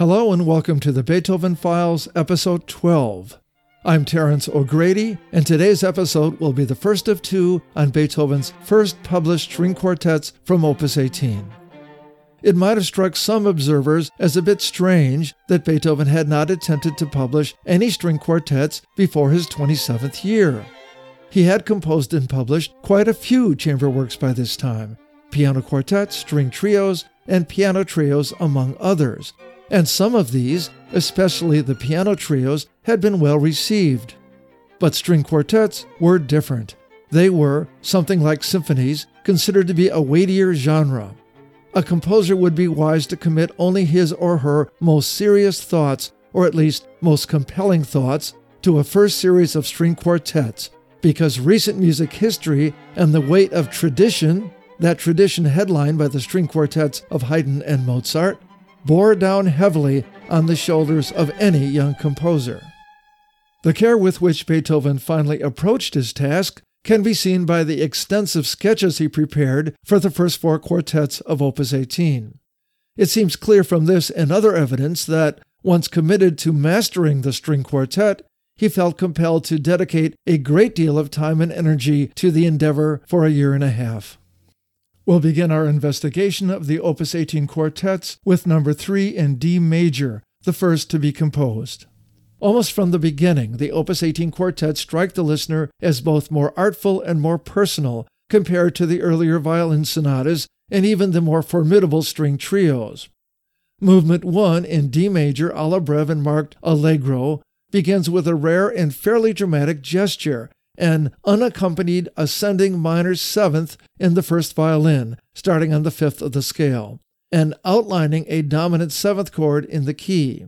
Hello and welcome to the Beethoven Files, Episode 12. I'm Terence O'Grady, and today's episode will be the first of two on Beethoven's first published string quartets from Opus 18. It might have struck some observers as a bit strange that Beethoven had not attempted to publish any string quartets before his 27th year. He had composed and published quite a few chamber works by this time, piano quartets, string trios, and piano trios among others, and some of these, especially the piano trios, had been well received. But string quartets were different. They were, something like symphonies, considered to be a weightier genre. A composer would be wise to commit only his or her most serious thoughts, or at least most compelling thoughts, to a first series of string quartets, because recent music history and the weight of tradition, that tradition headlined by the string quartets of Haydn and Mozart, bore down heavily on the shoulders of any young composer. The care with which Beethoven finally approached his task can be seen by the extensive sketches he prepared for the first four quartets of Opus 18. It seems clear from this and other evidence that, once committed to mastering the string quartet, he felt compelled to dedicate a great deal of time and energy to the endeavor for a year and a half. We'll begin our investigation of the Opus 18 quartets with number 3 in D major, the first to be composed. Almost from the beginning, the Opus 18 quartets strike the listener as both more artful and more personal compared to the earlier violin sonatas and even the more formidable string trios. Movement 1 in D major, a la breve and marked allegro, begins with a rare and fairly dramatic gesture, an unaccompanied ascending minor seventh in the first violin, starting on the fifth of the scale, and outlining a dominant seventh chord in the key.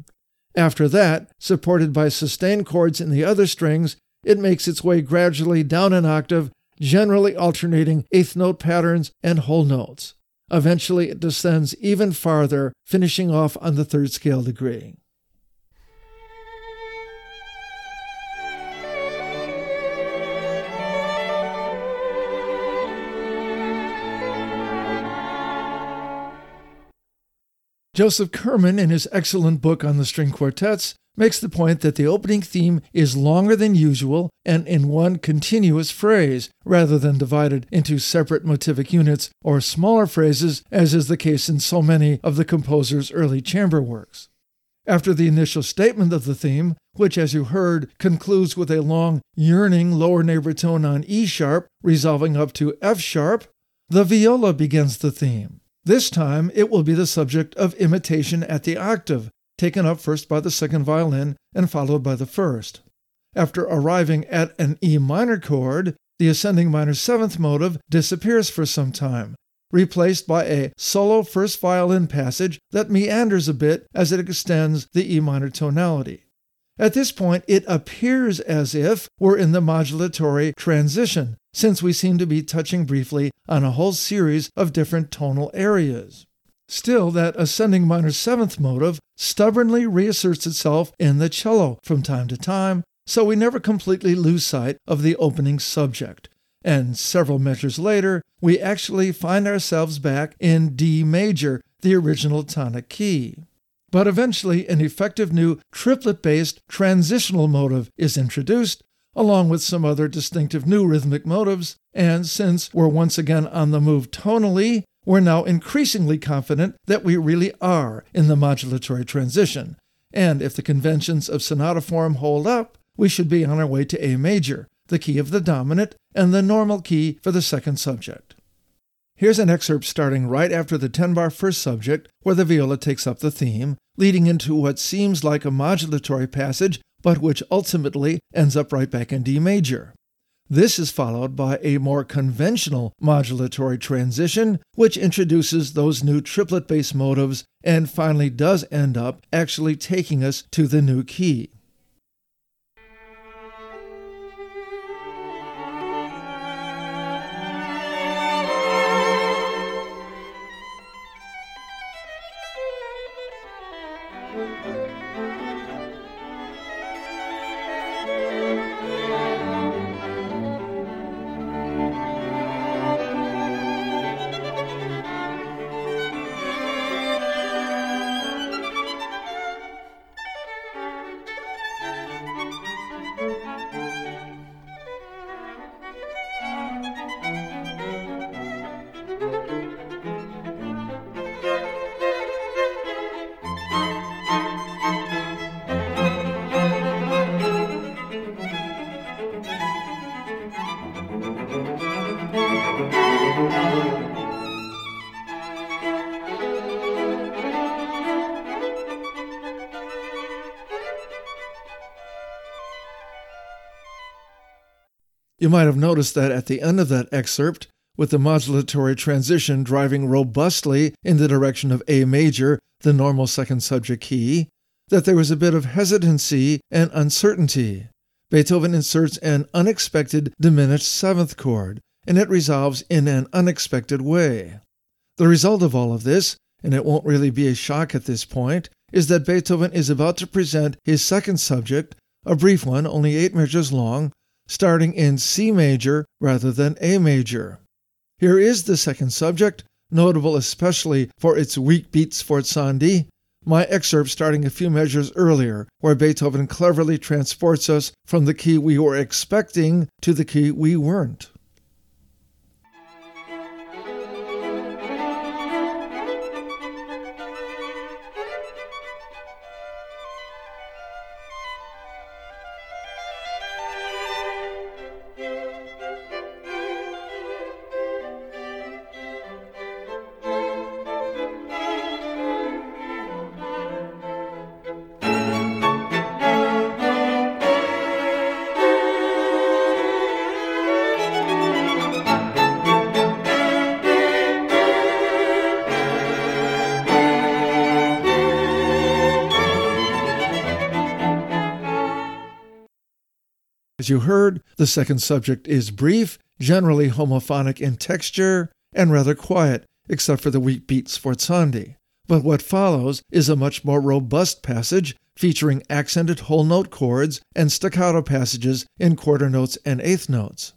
After that, supported by sustained chords in the other strings, it makes its way gradually down an octave, generally alternating eighth note patterns and whole notes. Eventually, it descends even farther, finishing off on the third scale degree. Joseph Kerman, in his excellent book on the string quartets, makes the point that the opening theme is longer than usual and in one continuous phrase, rather than divided into separate motivic units or smaller phrases, as is the case in so many of the composer's early chamber works. After the initial statement of the theme, which, as you heard, concludes with a long, yearning lower neighbor tone on E sharp, resolving up to F sharp, the viola begins the theme. This time, it will be the subject of imitation at the octave, taken up first by the second violin and followed by the first. After arriving at an E minor chord, the ascending minor seventh motive disappears for some time, replaced by a solo first violin passage that meanders a bit as it extends the E minor tonality. At this point, it appears as if we're in the modulatory transition, since we seem to be touching briefly on a whole series of different tonal areas. Still, that ascending minor seventh motive stubbornly reasserts itself in the cello from time to time, so we never completely lose sight of the opening subject. And several measures later, we actually find ourselves back in D major, the original tonic key. But eventually, an effective new triplet-based transitional motive is introduced, along with some other distinctive new rhythmic motives, and since we're once again on the move tonally, we're now increasingly confident that we really are in the modulatory transition, and if the conventions of sonata form hold up, we should be on our way to A major, the key of the dominant and the normal key for the second subject. Here's an excerpt starting right after the 10-bar first subject, where the viola takes up the theme, leading into what seems like a modulatory passage, but which ultimately ends up right back in D major. This is followed by a more conventional modulatory transition, which introduces those new triplet bass motives and finally does end up actually taking us to the new key. You might have noticed that at the end of that excerpt, with the modulatory transition driving robustly in the direction of A major, the normal second subject key, that there was a bit of hesitancy and uncertainty. Beethoven inserts an unexpected diminished seventh chord, and it resolves in an unexpected way. The result of all of this, and it won't really be a shock at this point, is that Beethoven is about to present his second subject, a brief one, only 8 measures long, starting in C major rather than A major. Here is the second subject, notable especially for its weak beats forzandi, my excerpt starting a few measures earlier, where Beethoven cleverly transports us from the key we were expecting to the key we weren't. As you heard, the second subject is brief, generally homophonic in texture, and rather quiet, except for the weak beat sforzandi. But what follows is a much more robust passage featuring accented whole note chords and staccato passages in quarter notes and eighth notes.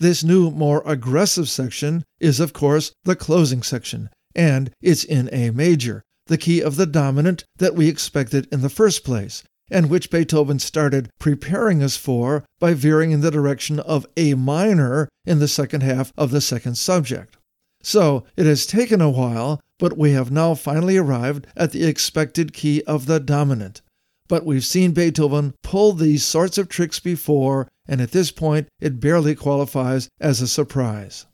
This new, more aggressive section is, of course, the closing section, and it's in A major, the key of the dominant that we expected in the first place, and which Beethoven started preparing us for by veering in the direction of A minor in the second half of the second subject. So, it has taken a while, but we have now finally arrived at the expected key of the dominant. But we've seen Beethoven pull these sorts of tricks before, and at this point it barely qualifies as a surprise.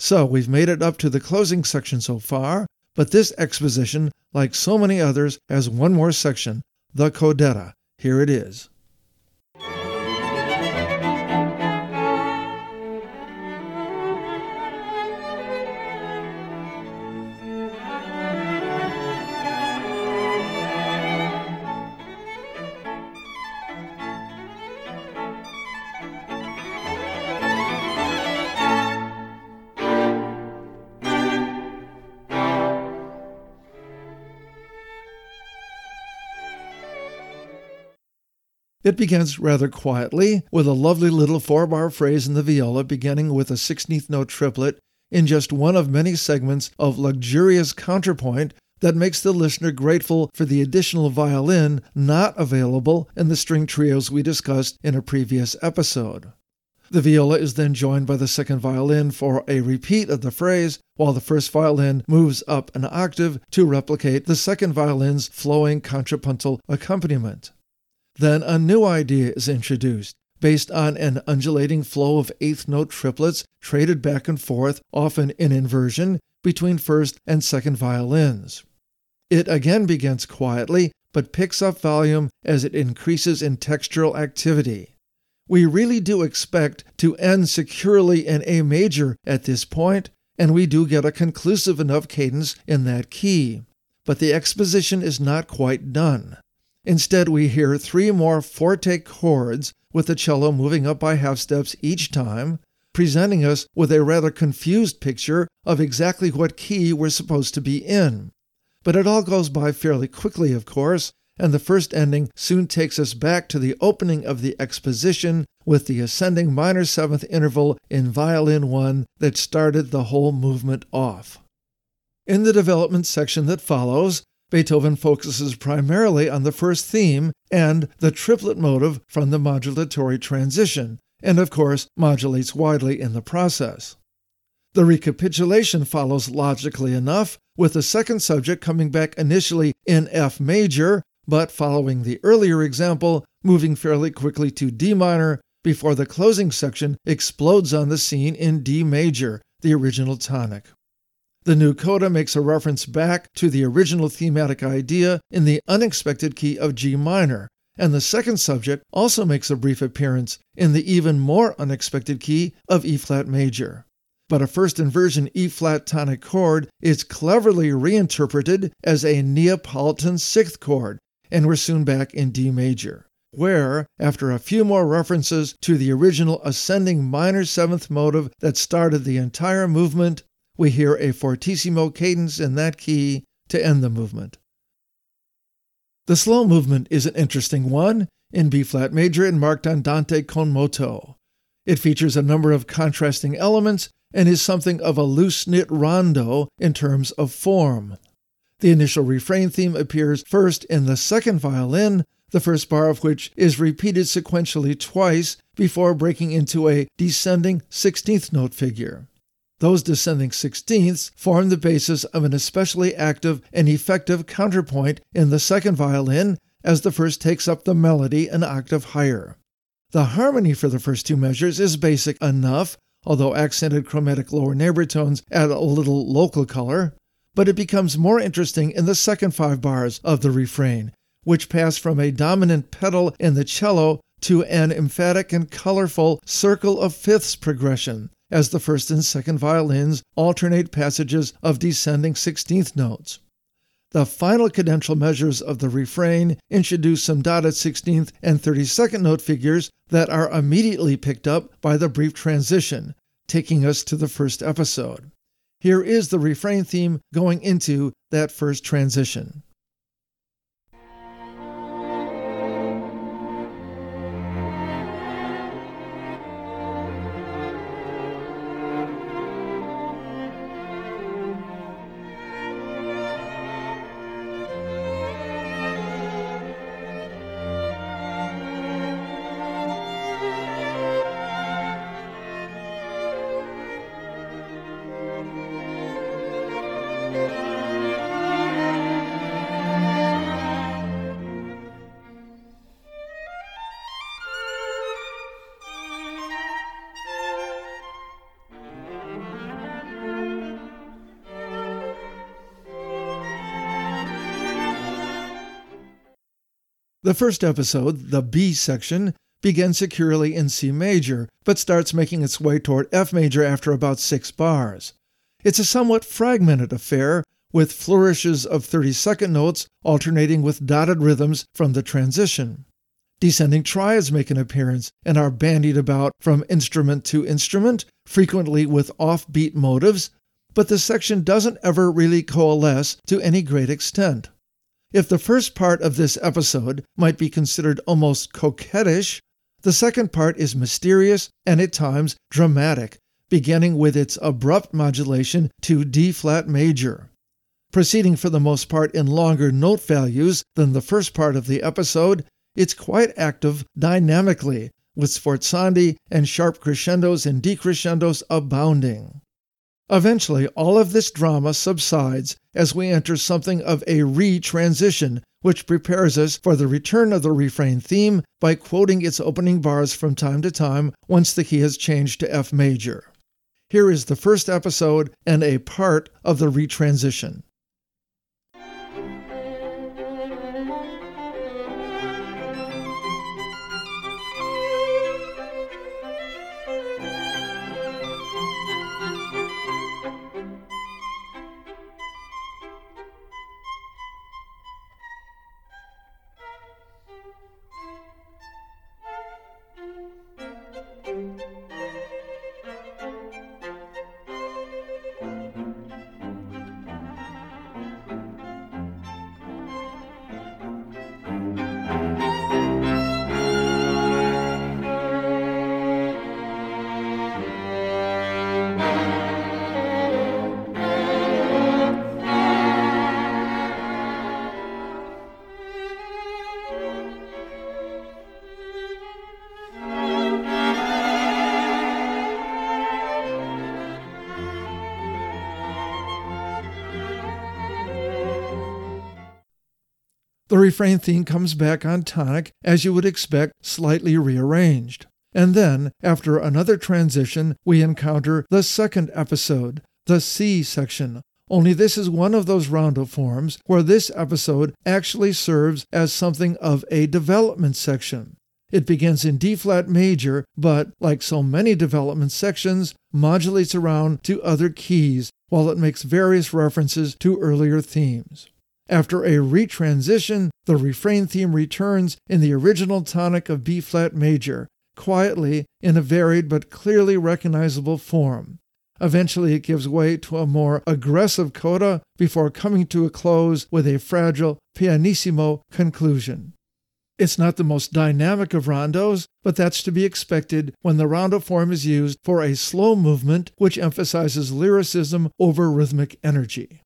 So, we've made it up to the closing section so far, but this exposition, like so many others, has one more section, the codetta. Here it is. It begins rather quietly, with a lovely little 4-bar phrase in the viola beginning with a 16th note triplet in just one of many segments of luxurious counterpoint that makes the listener grateful for the additional violin not available in the string trios we discussed in a previous episode. The viola is then joined by the second violin for a repeat of the phrase, while the first violin moves up an octave to replicate the second violin's flowing contrapuntal accompaniment. Then a new idea is introduced, based on an undulating flow of eighth-note triplets traded back and forth, often in inversion, between first and second violins. It again begins quietly, but picks up volume as it increases in textural activity. We really do expect to end securely in A major at this point, and we do get a conclusive enough cadence in that key. But the exposition is not quite done. Instead, we hear 3 more forte chords, with the cello moving up by half steps each time, presenting us with a rather confused picture of exactly what key we're supposed to be in. But it all goes by fairly quickly, of course, and the first ending soon takes us back to the opening of the exposition with the ascending minor seventh interval in violin 1 that started the whole movement off. In the development section that follows, Beethoven focuses primarily on the first theme and the triplet motive from the modulatory transition, and of course modulates widely in the process. The recapitulation follows logically enough, with the second subject coming back initially in F major, but following the earlier example, moving fairly quickly to D minor before the closing section explodes on the scene in D major, the original tonic. The new coda makes a reference back to the original thematic idea in the unexpected key of G minor, and the second subject also makes a brief appearance in the even more unexpected key of E-flat major. But a first inversion E-flat tonic chord is cleverly reinterpreted as a Neapolitan sixth chord, and we're soon back in D major, where, after a few more references to the original ascending minor seventh motive that started the entire movement, we hear a fortissimo cadence in that key to end the movement. The slow movement is an interesting one, in B-flat major and marked Andante con moto. It features a number of contrasting elements and is something of a loose-knit rondo in terms of form. The initial refrain theme appears first in the second violin, the first bar of which is repeated sequentially twice before breaking into a descending 16th note figure. Those descending 16ths form the basis of an especially active and effective counterpoint in the second violin as the first takes up the melody an octave higher. The harmony for the first two measures is basic enough, although accented chromatic lower neighbor tones add a little local color, but it becomes more interesting in the second five bars of the refrain, which pass from a dominant pedal in the cello to an emphatic and colorful circle of fifths progression, as the first and second violins alternate passages of descending 16th notes. The final cadential measures of the refrain introduce some dotted 16th and 32nd note figures that are immediately picked up by the brief transition, taking us to the first episode. Here is the refrain theme going into that first transition. The first episode, the B section, begins securely in C major, but starts making its way toward F major after about 6 bars. It's a somewhat fragmented affair, with flourishes of 32nd notes alternating with dotted rhythms from the transition. Descending triads make an appearance and are bandied about from instrument to instrument, frequently with offbeat motives, but the section doesn't ever really coalesce to any great extent. If the first part of this episode might be considered almost coquettish, the second part is mysterious and at times dramatic, beginning with its abrupt modulation to D-flat major. Proceeding for the most part in longer note values than the first part of the episode, it's quite active dynamically, with sforzandi and sharp crescendos and decrescendos abounding. Eventually, all of this drama subsides as we enter something of a re-transition, which prepares us for the return of the refrain theme by quoting its opening bars from time to time once the key has changed to F major. Here is the first episode and a part of the re-transition. The refrain theme comes back on tonic, as you would expect, slightly rearranged. And then, after another transition, we encounter the second episode, the C section, Only this is one of those roundup forms where this episode actually serves as something of a development section. It begins in D-flat major, but, like so many development sections, modulates around to other keys while it makes various references to earlier themes. After a retransition, the refrain theme returns in the original tonic of B-flat major, quietly in a varied but clearly recognizable form. Eventually it gives way to a more aggressive coda before coming to a close with a fragile pianissimo conclusion. It's not the most dynamic of rondos, but that's to be expected when the rondo form is used for a slow movement which emphasizes lyricism over rhythmic energy.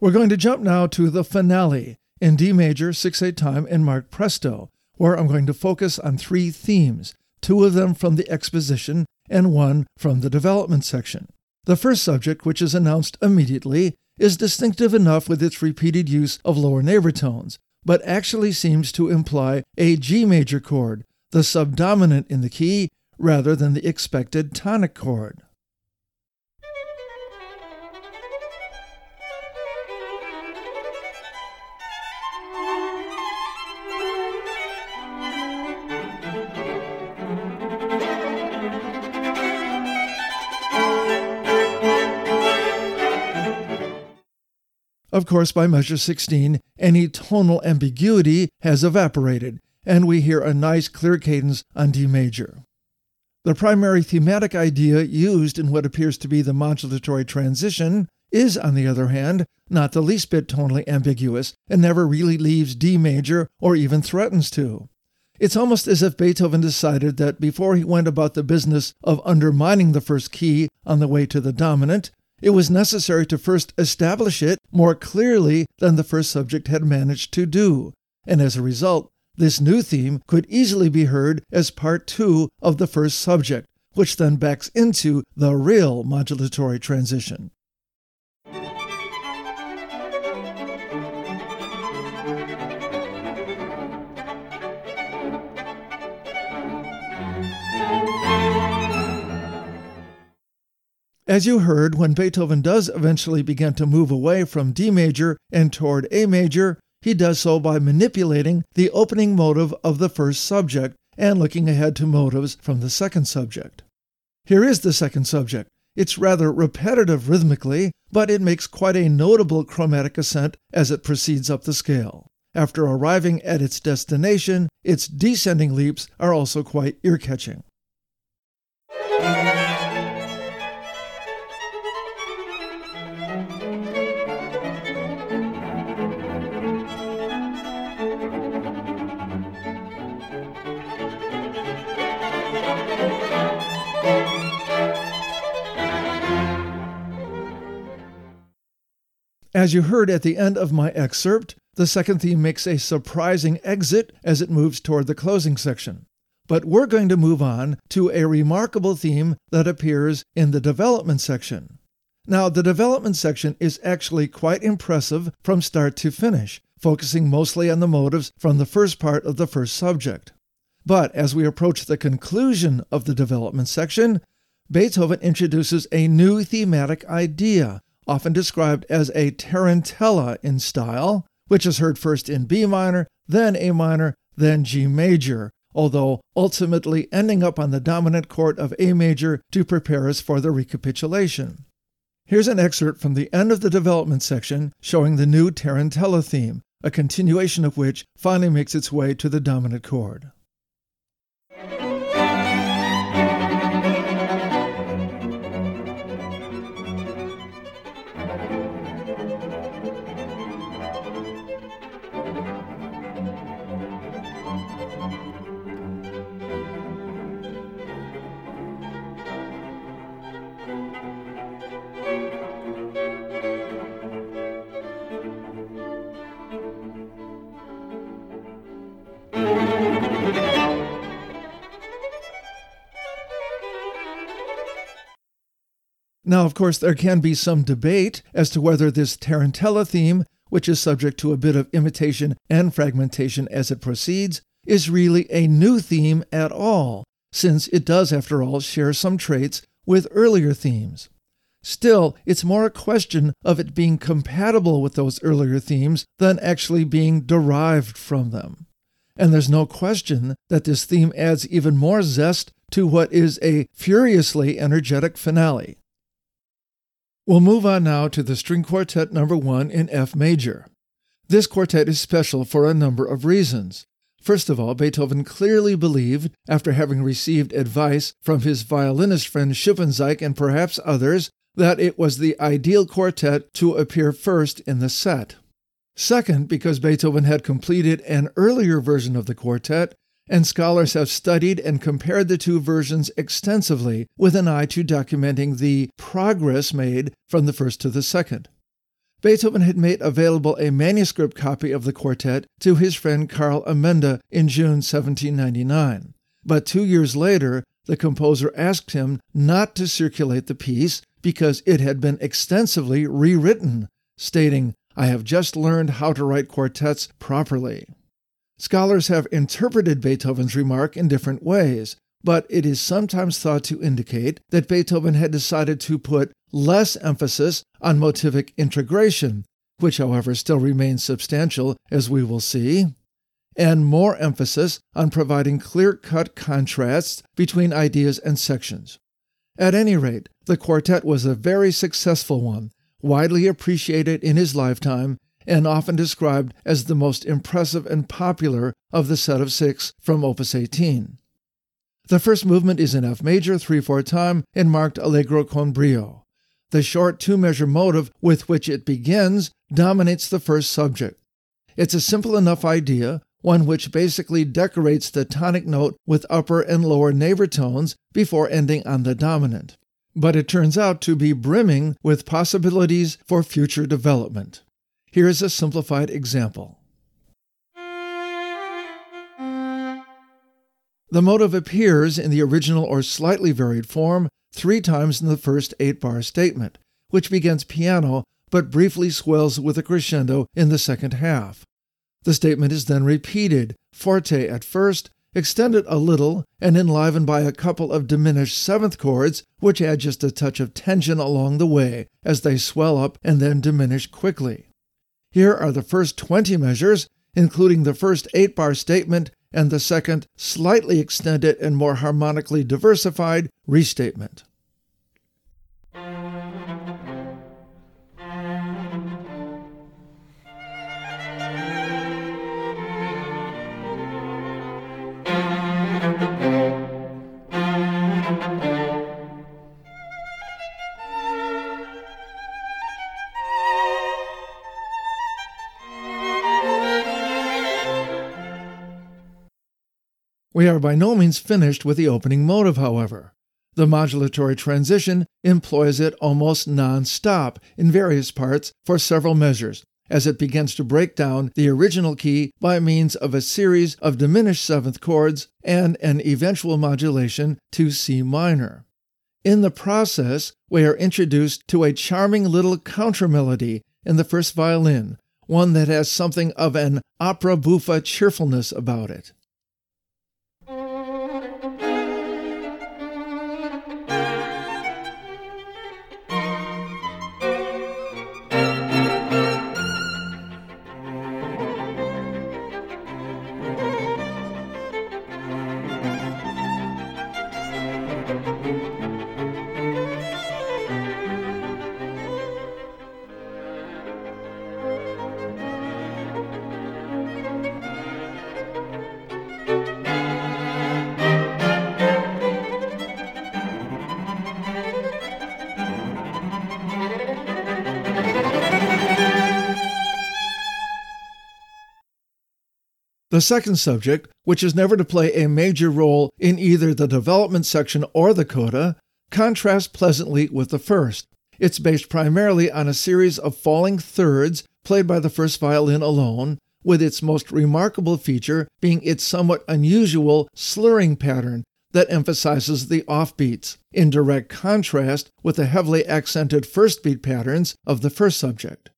We're going to jump now to the finale in D major 6/8 time in marked presto, where I'm going to focus on three themes, two of them from the exposition and one from the development section. The first subject, which is announced immediately, is distinctive enough with its repeated use of lower neighbor tones, but actually seems to imply a G major chord, the subdominant in the key, rather than the expected tonic chord. Of course, by measure 16, any tonal ambiguity has evaporated, and we hear a nice clear cadence on D major. The primary thematic idea used in what appears to be the modulatory transition is, on the other hand, not the least bit tonally ambiguous and never really leaves D major or even threatens to. It's almost as if Beethoven decided that before he went about the business of undermining the first key on the way to the dominant, it was necessary to first establish it more clearly than the first subject had managed to do, and as a result, this new theme could easily be heard as part two of the first subject, which then backs into the real modulatory transition. As you heard, when Beethoven does eventually begin to move away from D major and toward A major, he does so by manipulating the opening motive of the first subject and looking ahead to motives from the second subject. Here is the second subject. It's rather repetitive rhythmically, but it makes quite a notable chromatic ascent as it proceeds up the scale. After arriving at its destination, its descending leaps are also quite ear-catching. As you heard at the end of my excerpt, the second theme makes a surprising exit as it moves toward the closing section. But we're going to move on to a remarkable theme that appears in the development section. Now, the development section is actually quite impressive from start to finish, focusing mostly on the motives from the first part of the first subject. But as we approach the conclusion of the development section, Beethoven introduces a new thematic idea, often described as a tarantella in style, which is heard first in B minor, then A minor, then G major, although ultimately ending up on the dominant chord of A major to prepare us for the recapitulation. Here's an excerpt from the end of the development section showing the new tarantella theme, a continuation of which finally makes its way to the dominant chord. Now, of course, there can be some debate as to whether this tarantella theme, which is subject to a bit of imitation and fragmentation as it proceeds, is really a new theme at all, since it does, after all, share some traits with earlier themes. Still, it's more a question of it being compatible with those earlier themes than actually being derived from them. And there's no question that this theme adds even more zest to what is a furiously energetic finale. We'll move on now to the String Quartet No. 1 in F major. This quartet is special for a number of reasons. First of all, Beethoven clearly believed, after having received advice from his violinist friend Schuppanzig and perhaps others, that it was the ideal quartet to appear first in the set. Second, because Beethoven had completed an earlier version of the quartet, and scholars have studied and compared the two versions extensively with an eye to documenting the progress made from the first to the second. Beethoven had made available a manuscript copy of the quartet to his friend Carl Amenda in June 1799, but 2 years later the composer asked him not to circulate the piece because it had been extensively rewritten, stating, "I have just learned how to write quartets properly." Scholars have interpreted Beethoven's remark in different ways, but it is sometimes thought to indicate that Beethoven had decided to put less emphasis on motivic integration, which, however, still remains substantial, as we will see, and more emphasis on providing clear-cut contrasts between ideas and sections. At any rate, the quartet was a very successful one, widely appreciated in his lifetime, and often described as the most impressive and popular of the set of six from Opus 18. The first movement is in F major, 3/4 time, and marked allegro con brio. The short two-measure motive with which it begins dominates the first subject. It's a simple enough idea, one which basically decorates the tonic note with upper and lower neighbor tones before ending on the dominant. But it turns out to be brimming with possibilities for future development. Here is a simplified example. The motive appears in the original or slightly varied form 3 times in the first 8-bar statement, which begins piano but briefly swells with a crescendo in the second half. The statement is then repeated, forte at first, extended a little and enlivened by a couple of diminished seventh chords, which add just a touch of tension along the way as they swell up and then diminish quickly. Here are the first 20 measures, including the first 8-bar statement and the second, slightly extended and more harmonically diversified, restatement. We are by no means finished with the opening motive, however. The modulatory transition employs it almost non-stop in various parts for several measures, as it begins to break down the original key by means of a series of diminished seventh chords and an eventual modulation to C minor. In the process, we are introduced to a charming little countermelody in the first violin, one that has something of an opera buffa cheerfulness about it. The second subject, which is never to play a major role in either the development section or the coda, contrasts pleasantly with the first. It's based primarily on a series of falling thirds played by the first violin alone, with its most remarkable feature being its somewhat unusual slurring pattern that emphasizes the offbeats, in direct contrast with the heavily accented first beat patterns of the first subject.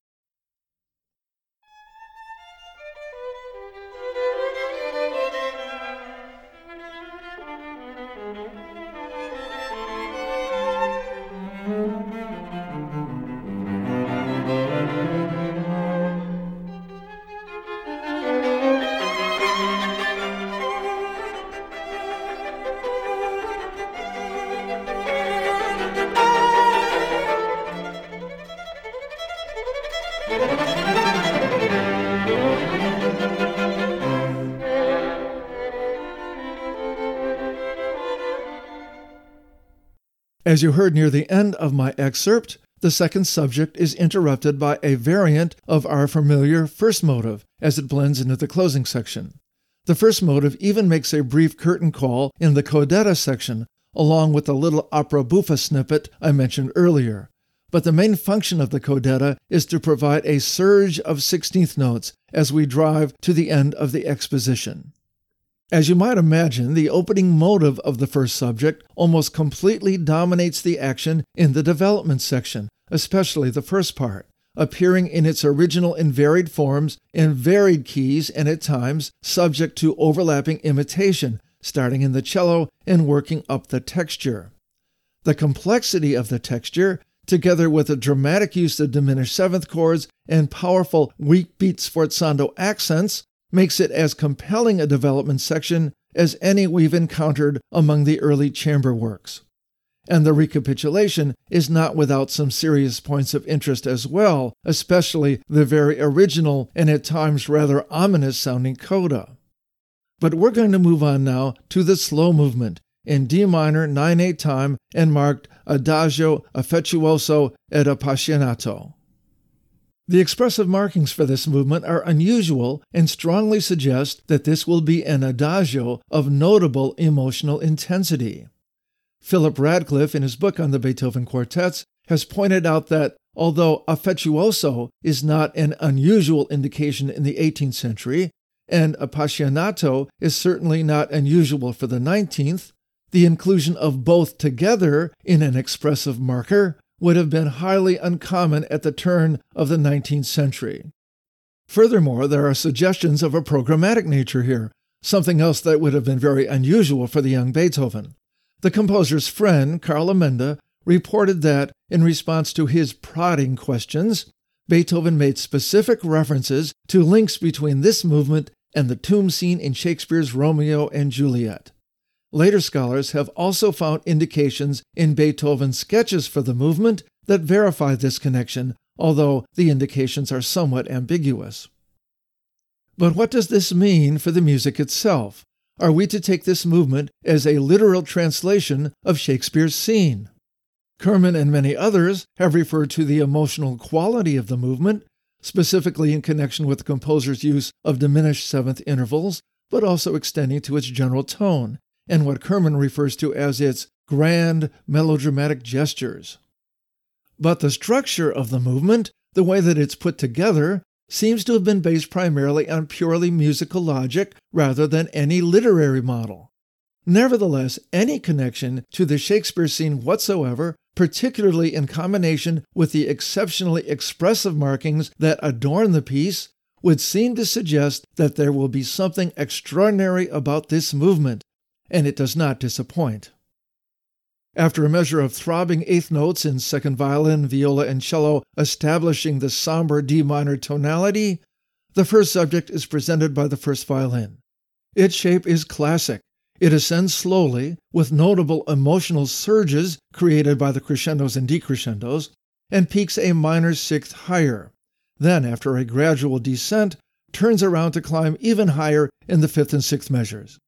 As you heard near the end of my excerpt, the second subject is interrupted by a variant of our familiar first motive as it blends into the closing section. The first motive even makes a brief curtain call in the codetta section, along with the little opera buffa snippet I mentioned earlier. But the main function of the codetta is to provide a surge of 16th notes as we drive to the end of the exposition. As you might imagine, the opening motive of the first subject almost completely dominates the action in the development section, especially the first part, appearing in its original and varied forms in varied keys and at times subject to overlapping imitation, starting in the cello and working up the texture. The complexity of the texture, together with a dramatic use of diminished seventh chords and powerful weak beat sforzando accents, makes it as compelling a development section as any we've encountered among the early chamber works. And the recapitulation is not without some serious points of interest as well, especially the very original and at times rather ominous-sounding coda. But we're going to move on now to the slow movement in D minor 9/8 time and marked Adagio affettuoso ed appassionato. The expressive markings for this movement are unusual and strongly suggest that this will be an adagio of notable emotional intensity. Philip Radcliffe, in his book on the Beethoven Quartets, has pointed out that, although affettuoso is not an unusual indication in the 18th century, and appassionato is certainly not unusual for the 19th, the inclusion of both together in an expressive marker would have been highly uncommon at the turn of the 19th century. Furthermore, there are suggestions of a programmatic nature here, something else that would have been very unusual for the young Beethoven. The composer's friend, Carl Amenda, reported that, in response to his prodding questions, Beethoven made specific references to links between this movement and the tomb scene in Shakespeare's Romeo and Juliet. Later scholars have also found indications in Beethoven's sketches for the movement that verify this connection, although the indications are somewhat ambiguous. But what does this mean for the music itself? Are we to take this movement as a literal translation of Shakespeare's scene? Kerman and many others have referred to the emotional quality of the movement, specifically in connection with the composer's use of diminished seventh intervals, but also extending to its general tone, and what Kerman refers to as its grand melodramatic gestures. But the structure of the movement, the way that it's put together, seems to have been based primarily on purely musical logic rather than any literary model. Nevertheless, any connection to the Shakespeare scene whatsoever, particularly in combination with the exceptionally expressive markings that adorn the piece, would seem to suggest that there will be something extraordinary about this movement, and it does not disappoint. After a measure of throbbing eighth notes in second violin, viola, and cello establishing the somber D minor tonality, the first subject is presented by the first violin. Its shape is classic. It ascends slowly, with notable emotional surges created by the crescendos and decrescendos, and peaks a minor sixth higher. Then, after a gradual descent, turns around to climb even higher in the fifth and sixth measures.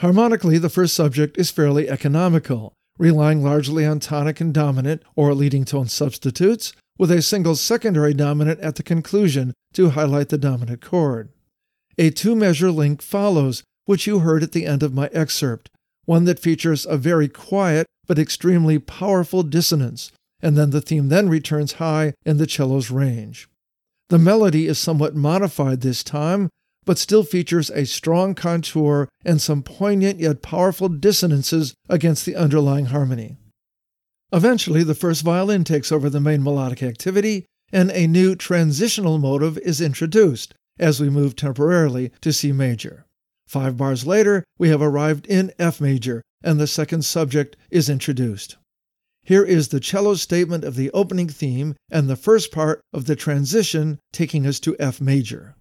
Harmonically, the first subject is fairly economical, relying largely on tonic and dominant or leading tone substitutes, with a single secondary dominant at the conclusion to highlight the dominant chord. A two-measure link follows, which you heard at the end of my excerpt, one that features a very quiet but extremely powerful dissonance, and then the theme then returns high in the cello's range. The melody is somewhat modified this time, but still features a strong contour and some poignant yet powerful dissonances against the underlying harmony. Eventually, the first violin takes over the main melodic activity, and a new transitional motive is introduced as we move temporarily to C major. 5 bars later, we have arrived in F major, and the second subject is introduced. Here is the cello statement of the opening theme and the first part of the transition taking us to F major.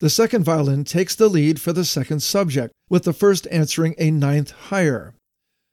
The second violin takes the lead for the second subject, with the first answering a ninth higher.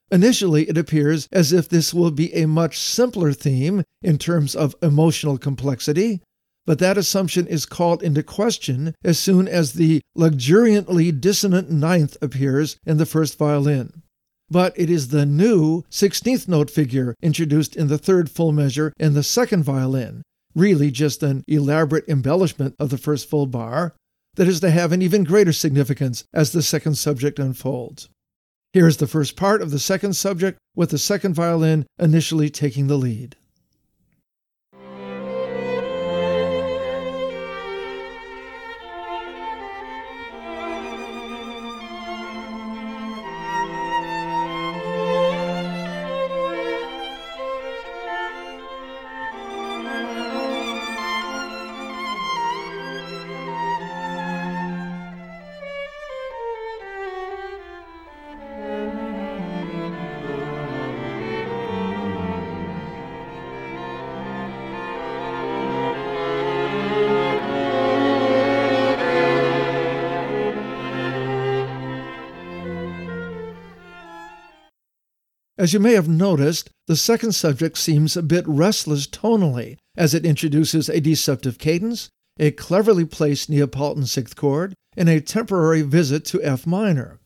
Initially, it appears as if this will be a much simpler theme in terms of emotional complexity, but that assumption is called into question as soon as the luxuriantly dissonant ninth appears in the first violin. But it is the new 16th note figure introduced in the third full measure in the second violin, really just an elaborate embellishment of the first full bar, that is to have an even greater significance as the second subject unfolds. Here is the first part of the second subject, with the second violin initially taking the lead. As you may have noticed, the second subject seems a bit restless tonally, as it introduces a deceptive cadence, a cleverly placed Neapolitan sixth chord, and a temporary visit to F minor.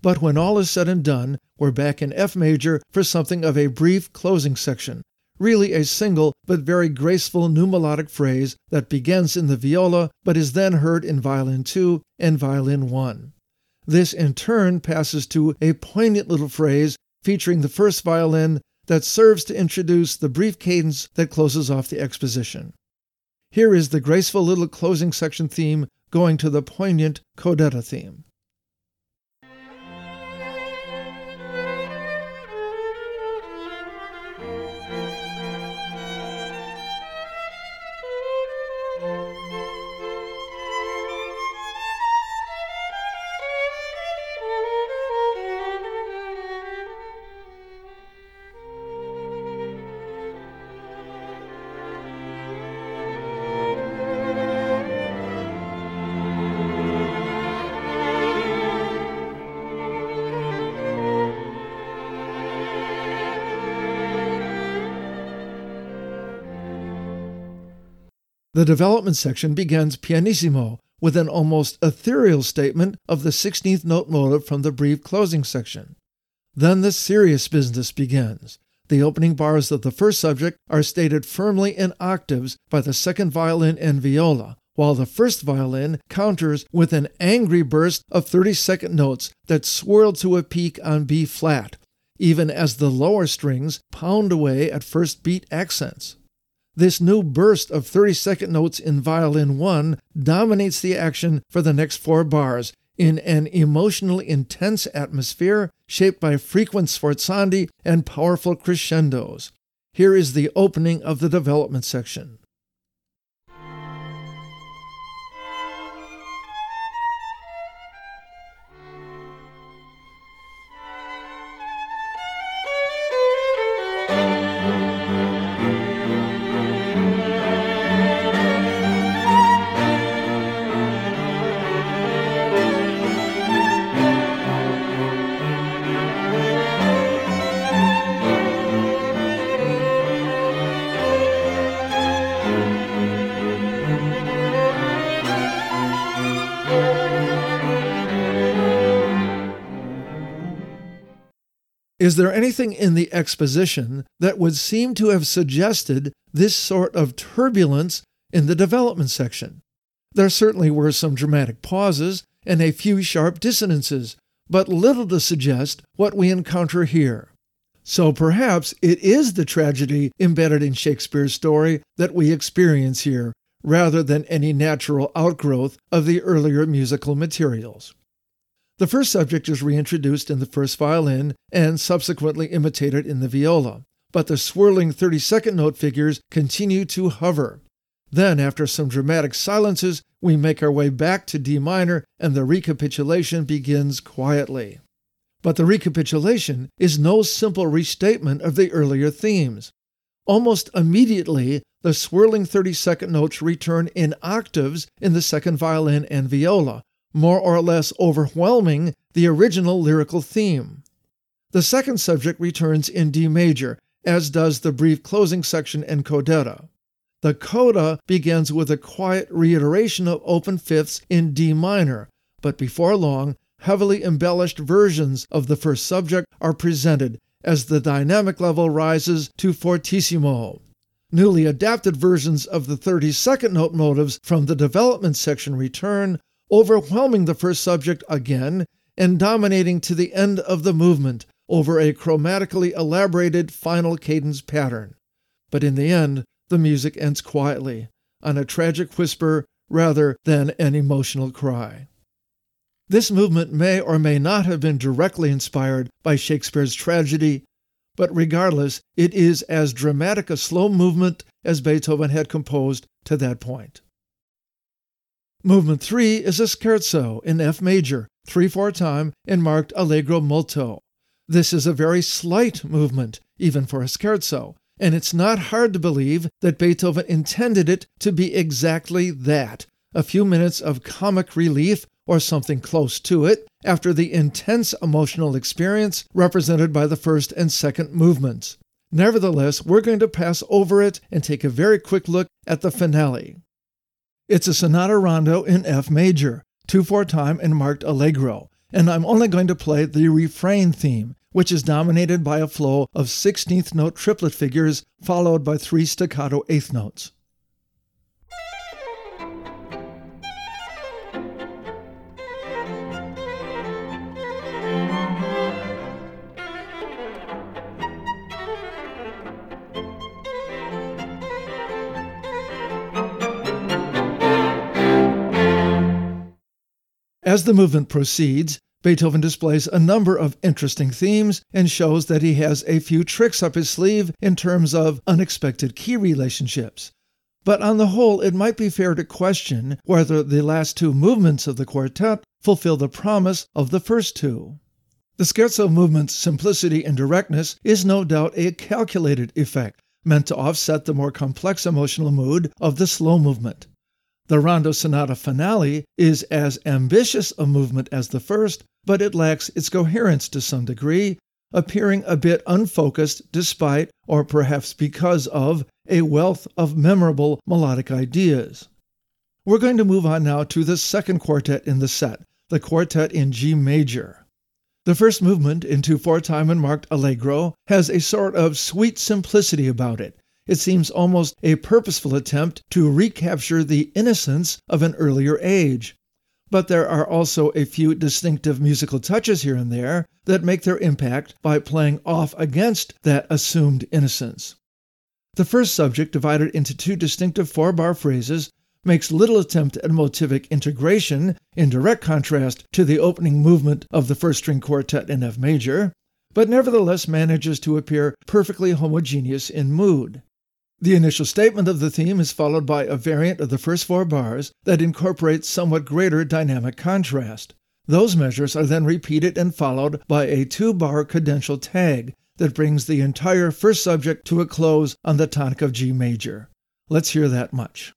But when all is said and done, we're back in F major for something of a brief closing section, really a single but very graceful new melodic phrase that begins in the viola but is then heard in violin 2 and violin 1. This in turn passes to a poignant little phrase featuring the first violin that serves to introduce the brief cadence that closes off the exposition. Here is the graceful little closing section theme going to the poignant codetta theme. The development section begins pianissimo with an almost ethereal statement of the 16th note motive from the brief closing section. Then the serious business begins. The opening bars of the first subject are stated firmly in octaves by the second violin and viola, while the first violin counters with an angry burst of 32nd notes that swirl to a peak on B flat, even as the lower strings pound away at first beat accents. This new burst of 32nd notes in violin 1 dominates the action for the next 4 bars in an emotionally intense atmosphere shaped by frequent sforzandi and powerful crescendos. Here is the opening of the development section. Is there anything in the exposition that would seem to have suggested this sort of turbulence in the development section? There certainly were some dramatic pauses and a few sharp dissonances, but little to suggest what we encounter here. So perhaps it is the tragedy embedded in Shakespeare's story that we experience here, rather than any natural outgrowth of the earlier musical materials. The first subject is reintroduced in the first violin and subsequently imitated in the viola, but the swirling 32nd note figures continue to hover. Then, after some dramatic silences, we make our way back to D minor and the recapitulation begins quietly. But the recapitulation is no simple restatement of the earlier themes. Almost immediately, the swirling 32nd notes return in octaves in the second violin and viola, more or less overwhelming the original lyrical theme. The second subject returns in D major, as does the brief closing section and codetta. The coda begins with a quiet reiteration of open fifths in D minor, but before long, heavily embellished versions of the first subject are presented as the dynamic level rises to fortissimo. Newly adapted versions of the 32nd note motives from the development section return, overwhelming the first subject again and dominating to the end of the movement over a chromatically elaborated final cadence pattern. But in the end, the music ends quietly, on a tragic whisper rather than an emotional cry. This movement may or may not have been directly inspired by Shakespeare's tragedy, but regardless, it is as dramatic a slow movement as Beethoven had composed to that point. Movement 3 is a scherzo in F major, 3/4 time, and marked allegro molto. This is a very slight movement, even for a scherzo, and it's not hard to believe that Beethoven intended it to be exactly that, a few minutes of comic relief or something close to it, after the intense emotional experience represented by the first and second movements. Nevertheless, we're going to pass over it and take a very quick look at the finale. It's a sonata rondo in F major, 2/4 time and marked allegro, and I'm only going to play the refrain theme, which is dominated by a flow of 16th note triplet figures followed by 3 staccato eighth notes. As the movement proceeds, Beethoven displays a number of interesting themes and shows that he has a few tricks up his sleeve in terms of unexpected key relationships. But on the whole, it might be fair to question whether the last two movements of the quartet fulfill the promise of the first two. The scherzo movement's simplicity and directness is no doubt a calculated effect, meant to offset the more complex emotional mood of the slow movement. The rondo sonata finale is as ambitious a movement as the first, but it lacks its coherence to some degree, appearing a bit unfocused despite, or perhaps because of, a wealth of memorable melodic ideas. We're going to move on now to the second quartet in the set, the quartet in G major. The first movement, in 2/4 time and marked allegro, has a sort of sweet simplicity about it. It seems almost a purposeful attempt to recapture the innocence of an earlier age. But there are also a few distinctive musical touches here and there that make their impact by playing off against that assumed innocence. The first subject, divided into two distinctive 4-bar phrases, makes little attempt at motivic integration, in direct contrast to the opening movement of the first string quartet in F major, but nevertheless manages to appear perfectly homogeneous in mood. The initial statement of the theme is followed by a variant of the first 4 bars that incorporates somewhat greater dynamic contrast. Those measures are then repeated and followed by a 2-bar cadential tag that brings the entire first subject to a close on the tonic of G major. Let's hear that much.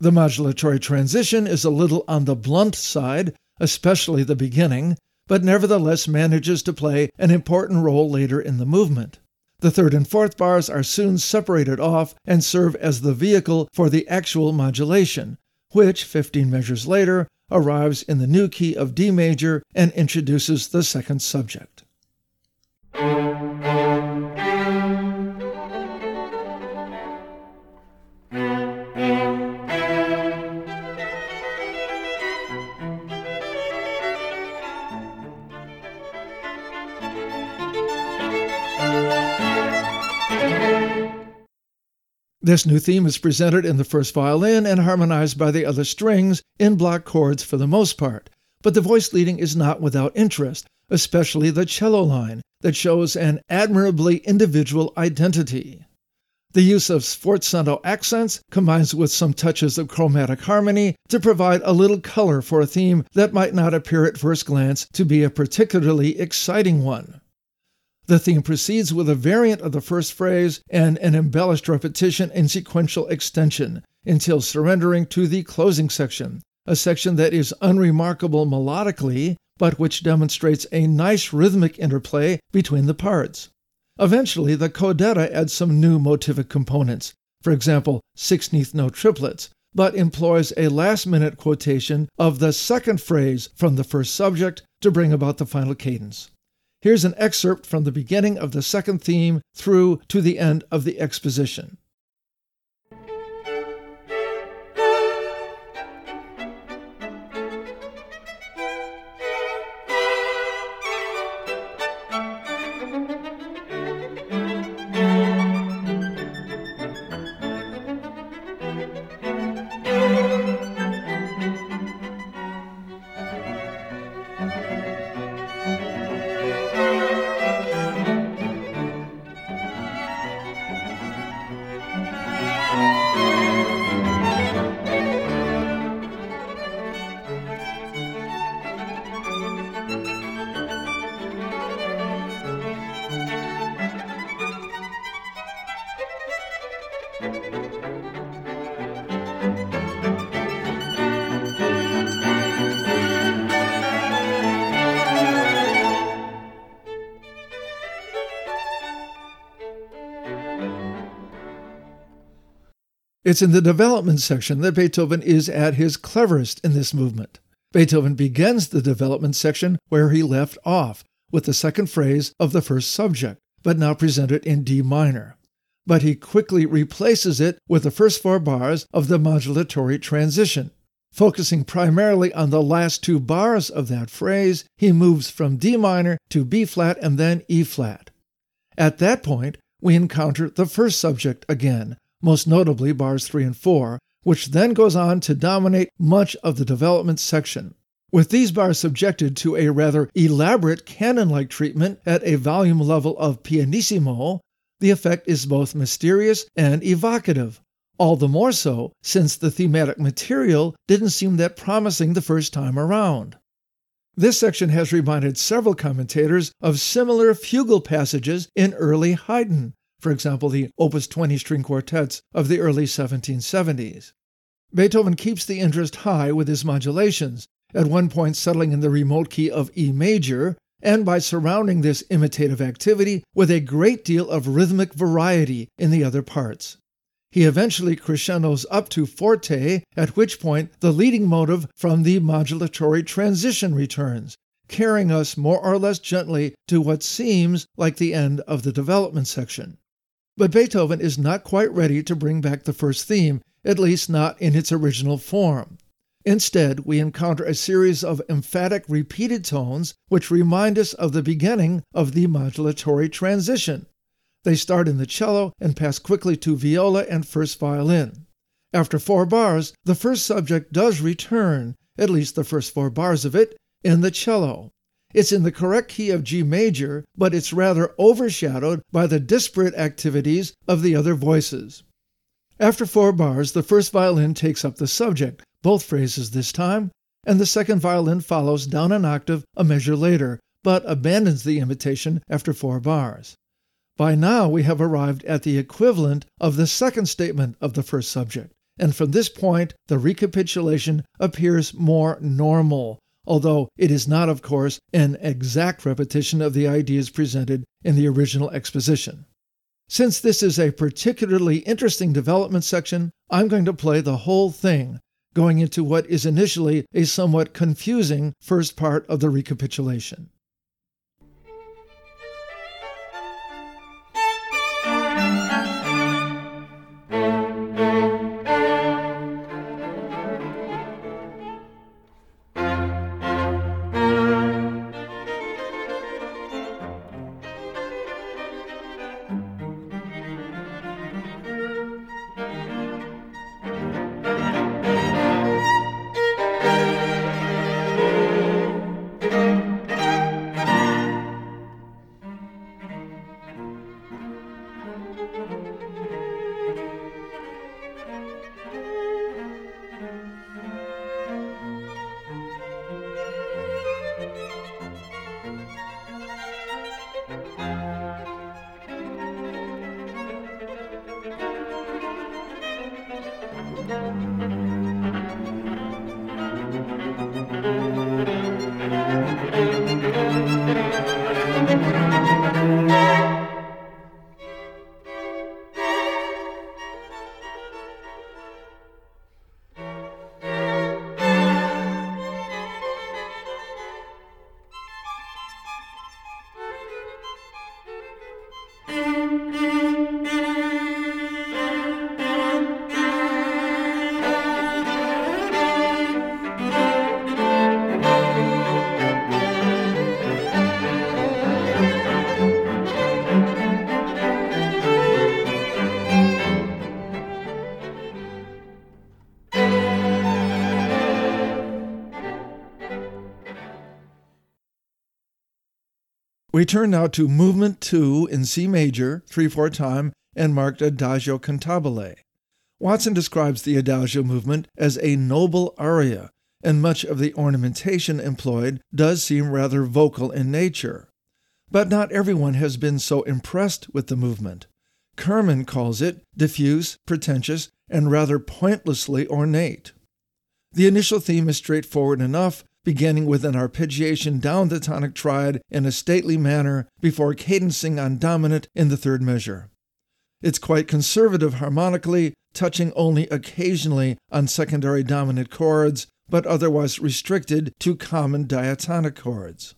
The modulatory transition is a little on the blunt side, especially the beginning, but nevertheless manages to play an important role later in the movement. The third and fourth bars are soon separated off and serve as the vehicle for the actual modulation, which, 15 measures later, arrives in the new key of D major and introduces the second subject. This new theme is presented in the first violin and harmonized by the other strings in block chords for the most part, but the voice leading is not without interest, especially the cello line that shows an admirably individual identity. The use of sforzando accents combines with some touches of chromatic harmony to provide a little color for a theme that might not appear at first glance to be a particularly exciting one. The theme proceeds with a variant of the first phrase and an embellished repetition in sequential extension, until surrendering to the closing section, a section that is unremarkable melodically, but which demonstrates a nice rhythmic interplay between the parts. Eventually, the codetta adds some new motivic components, for example, 16th note triplets, but employs a last-minute quotation of the second phrase from the first subject to bring about the final cadence. Here's an excerpt from the beginning of the second theme through to the end of the exposition. It's in the development section that Beethoven is at his cleverest in this movement. Beethoven begins the development section where he left off, with the second phrase of the first subject, but now presented in D minor. But he quickly replaces it with the first four bars of the modulatory transition. Focusing primarily on the last two bars of that phrase, he moves from D minor to B flat and then E flat. At that point, we encounter the first subject again, most notably bars 3 and 4, which then goes on to dominate much of the development section. With these bars subjected to a rather elaborate canon-like treatment at a volume level of pianissimo, the effect is both mysterious and evocative, all the more so since the thematic material didn't seem that promising the first time around. This section has reminded several commentators of similar fugal passages in early Haydn, for example, the Opus 20 string quartets of the early 1770s. Beethoven keeps the interest high with his modulations, at one point settling in the remote key of E major, and by surrounding this imitative activity with a great deal of rhythmic variety in the other parts. He eventually crescendos up to forte, at which point the leading motive from the modulatory transition returns, carrying us more or less gently to what seems like the end of the development section. But Beethoven is not quite ready to bring back the first theme, at least not in its original form. Instead, we encounter a series of emphatic repeated tones which remind us of the beginning of the modulatory transition. They start in the cello and pass quickly to viola and first violin. After four bars, the first subject does return, at least the first four bars of it, in the cello. It's in the correct key of G major, but it's rather overshadowed by the disparate activities of the other voices. After four bars, the first violin takes up the subject, both phrases this time, and the second violin follows down an octave a measure later, but abandons the imitation after four bars. By now we have arrived at the equivalent of the second statement of the first subject, and from this point the recapitulation appears more normal, although it is not, of course, an exact repetition of the ideas presented in the original exposition. Since this is a particularly interesting development section, I'm going to play the whole thing, going into what is initially a somewhat confusing first part of the recapitulation. We turn now to Movement 2 in C major, 3/4 time, and marked Adagio Cantabile. Watson describes the Adagio movement as a noble aria, and much of the ornamentation employed does seem rather vocal in nature. But not everyone has been so impressed with the movement. Kerman calls it diffuse, pretentious, and rather pointlessly ornate. The initial theme is straightforward enough, beginning with an arpeggiation down the tonic triad in a stately manner before cadencing on dominant in the third measure. It's quite conservative harmonically, touching only occasionally on secondary dominant chords, but otherwise restricted to common diatonic chords.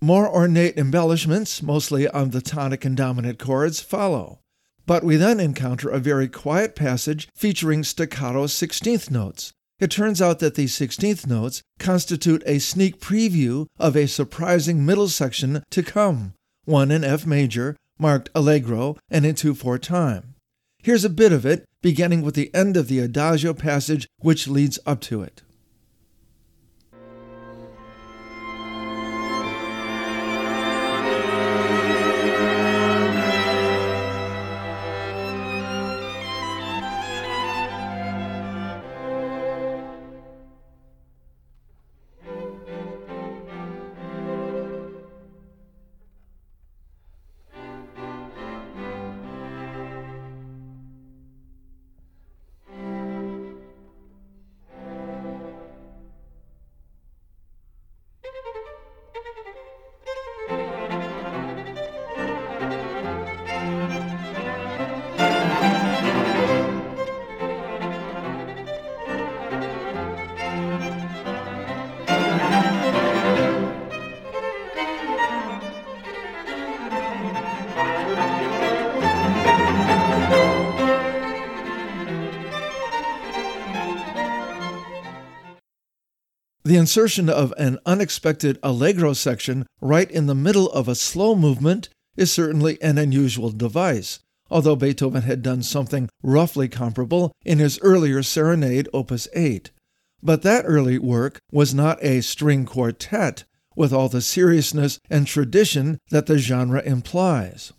More ornate embellishments, mostly on the tonic and dominant chords, follow, but we then encounter a very quiet passage featuring staccato 16th notes. It turns out that these 16th notes constitute a sneak preview of a surprising middle section to come, one in F major, marked Allegro, and in 2/4 time. Here's a bit of it, beginning with the end of the Adagio passage which leads up to it. insertion of an unexpected allegro section right in the middle of a slow movement is certainly an unusual device, although Beethoven had done something roughly comparable in his earlier serenade, Opus 8. But that early work was not a string quartet with all the seriousness and tradition that the genre implies.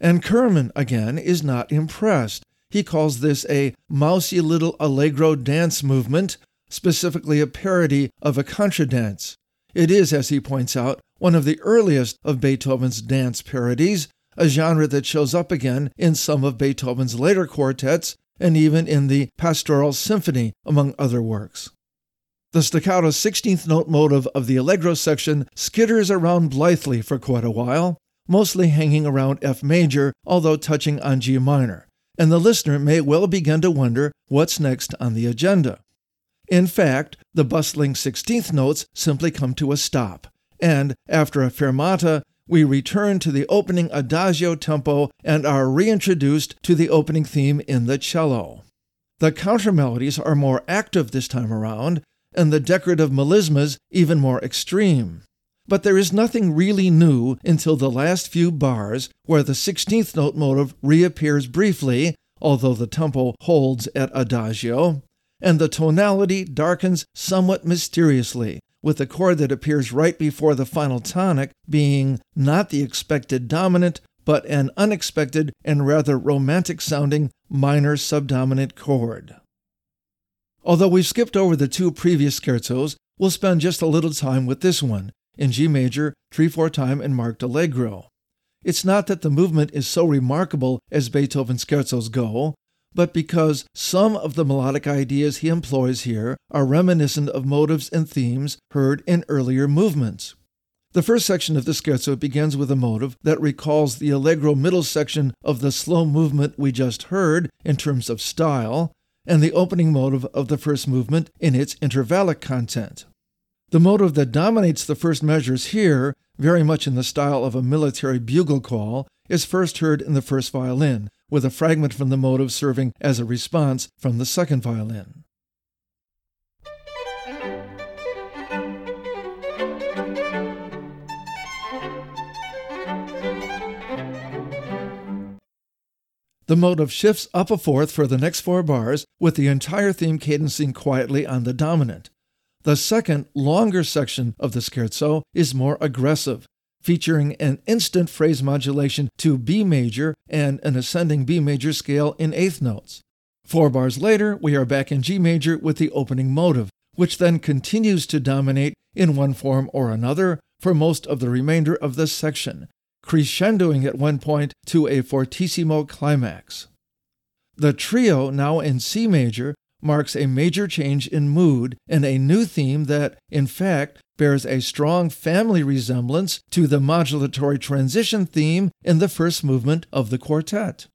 And Kerman, again, is not impressed. He calls this a mousy little allegro dance movement, specifically a parody of a contradance. It is, as he points out, one of the earliest of Beethoven's dance parodies, a genre that shows up again in some of Beethoven's later quartets and even in the Pastoral Symphony, among other works. The staccato 16th-note motive of the allegro section skitters around blithely for quite a while, mostly hanging around F major, although touching on G minor, and the listener may well begin to wonder what's next on the agenda. In fact, the bustling 16th notes simply come to a stop, and, after a fermata, we return to the opening adagio tempo and are reintroduced to the opening theme in the cello. The countermelodies are more active this time around, and the decorative melismas even more extreme. But there is nothing really new until the last few bars, where the 16th note motive reappears briefly, although the tempo holds at adagio, and the tonality darkens somewhat mysteriously, with the chord that appears right before the final tonic being not the expected dominant, but an unexpected and rather romantic-sounding minor subdominant chord. Although we've skipped over the two previous scherzos, we'll spend just a little time with this one, in G major, 3/4 time and marked allegro. It's not that the movement is so remarkable as Beethoven's scherzos go, but because some of the melodic ideas he employs here are reminiscent of motives and themes heard in earlier movements. The first section of the scherzo begins with a motive that recalls the allegro middle section of the slow movement we just heard in terms of style, and the opening motive of the first movement in its intervallic content. The motive that dominates the first measures here, very much in the style of a military bugle call, is first heard in the first violin, with a fragment from the motive serving as a response from the second violin. The motive shifts up a fourth for the next four bars, with the entire theme cadencing quietly on the dominant. The second, longer section of the scherzo is more aggressive, featuring an instant phrase modulation to B major and an ascending B major scale in eighth notes. 4 bars later, we are back in G major with the opening motive, which then continues to dominate in one form or another for most of the remainder of this section, crescendoing at one point to a fortissimo climax. The trio, now in C major, marks a major change in mood and a new theme that, in fact, bears a strong family resemblance to the modulatory transition theme in the first movement of the quartet.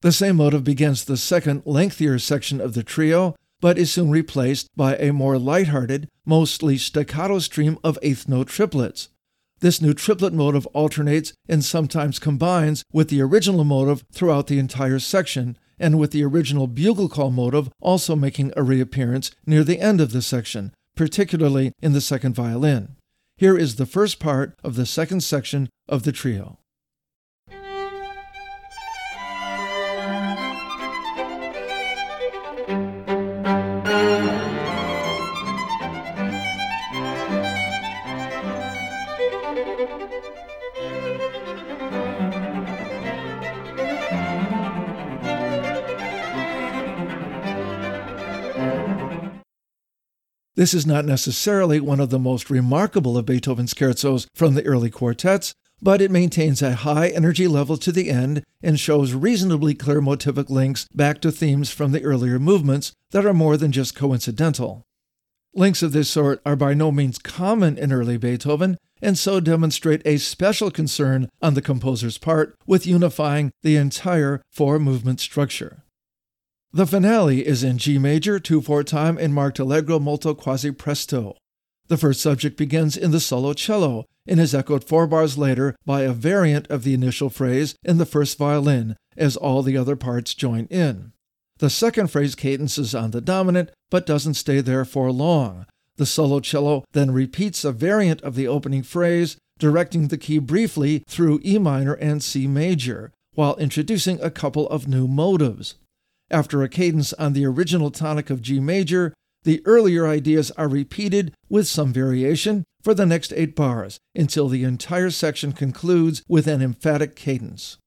The same motive begins the second, lengthier section of the trio, but is soon replaced by a more lighthearted, mostly staccato stream of eighth-note triplets. This new triplet motive alternates and sometimes combines with the original motive throughout the entire section, and with the original bugle call motive also making a reappearance near the end of the section, particularly in the second violin. Here is the first part of the second section of the trio. This is not necessarily one of the most remarkable of Beethoven's scherzos from the early quartets, but it maintains a high energy level to the end and shows reasonably clear motivic links back to themes from the earlier movements that are more than just coincidental. Links of this sort are by no means common in early Beethoven, and so demonstrate a special concern on the composer's part with unifying the entire four-movement structure. The finale is in G major, 2/4 time, and marked allegro molto quasi presto. The first subject begins in the solo cello and is echoed 4 bars later by a variant of the initial phrase in the first violin, as all the other parts join in. The second phrase cadences on the dominant, but doesn't stay there for long. The solo cello then repeats a variant of the opening phrase, directing the key briefly through E minor and C major, while introducing a couple of new motives. After a cadence on the original tonic of G major, the earlier ideas are repeated with some variation for the next 8 bars until the entire section concludes with an emphatic cadence.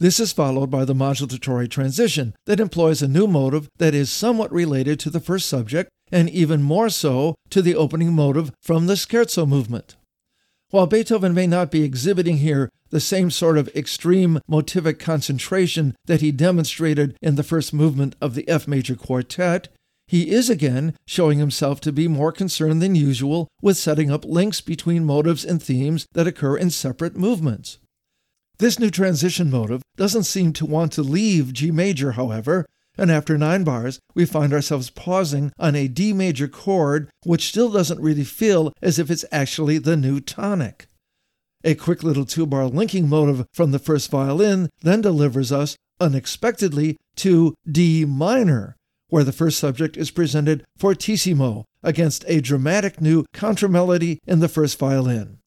This is followed by the modulatory transition that employs a new motive that is somewhat related to the first subject and even more so to the opening motive from the scherzo movement. While Beethoven may not be exhibiting here the same sort of extreme motivic concentration that he demonstrated in the first movement of the F major quartet, he is again showing himself to be more concerned than usual with setting up links between motives and themes that occur in separate movements. This new transition motive doesn't seem to want to leave G major, however, and after 9 bars, we find ourselves pausing on a D major chord, which still doesn't really feel as if it's actually the new tonic. A quick little 2-bar linking motive from the first violin then delivers us, unexpectedly, to D minor, where the first subject is presented fortissimo against a dramatic new contramelody in the first violin.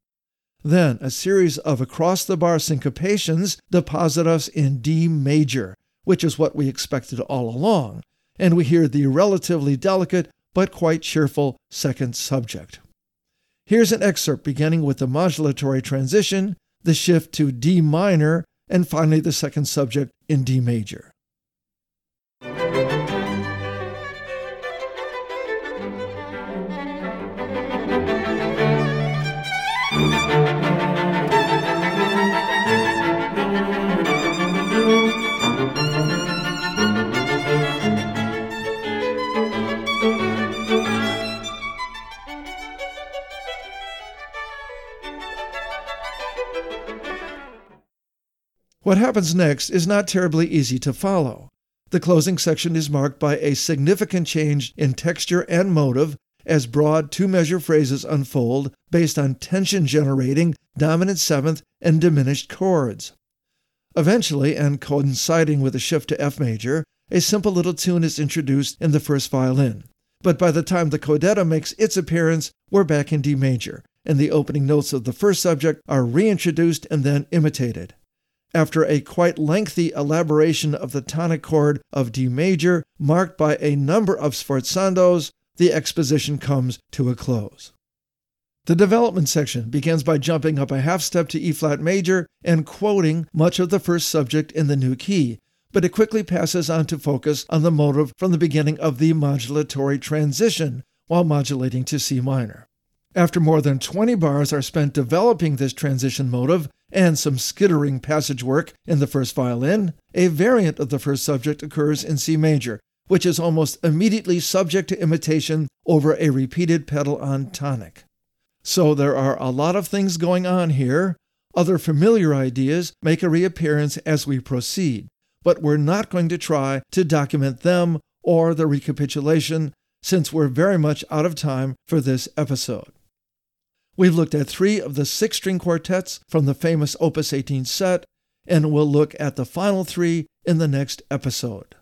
Then a series of across-the-bar syncopations deposit us in D major, which is what we expected all along, and we hear the relatively delicate but quite cheerful second subject. Here's an excerpt beginning with the modulatory transition, the shift to D minor, and finally the second subject in D major. What happens next is not terribly easy to follow. The closing section is marked by a significant change in texture and motive as broad 2-measure phrases unfold based on tension-generating dominant seventh and diminished chords. Eventually, and coinciding with a shift to F major, a simple little tune is introduced in the first violin. But by the time the codetta makes its appearance, we're back in D major, and the opening notes of the first subject are reintroduced and then imitated. After a quite lengthy elaboration of the tonic chord of D major, marked by a number of sforzandos, the exposition comes to a close. The development section begins by jumping up a half step to E-flat major and quoting much of the first subject in the new key, but it quickly passes on to focus on the motive from the beginning of the modulatory transition while modulating to C minor. After more than 20 bars are spent developing this transition motive and some skittering passage work in the first violin, a variant of the first subject occurs in C major, which is almost immediately subject to imitation over a repeated pedal on tonic. So there are a lot of things going on here. Other familiar ideas make a reappearance as we proceed, but we're not going to try to document them or the recapitulation since we're very much out of time for this episode. We've looked at 3 of the 6 string quartets from the famous Opus 18 set, and we'll look at the final 3 in the next episode.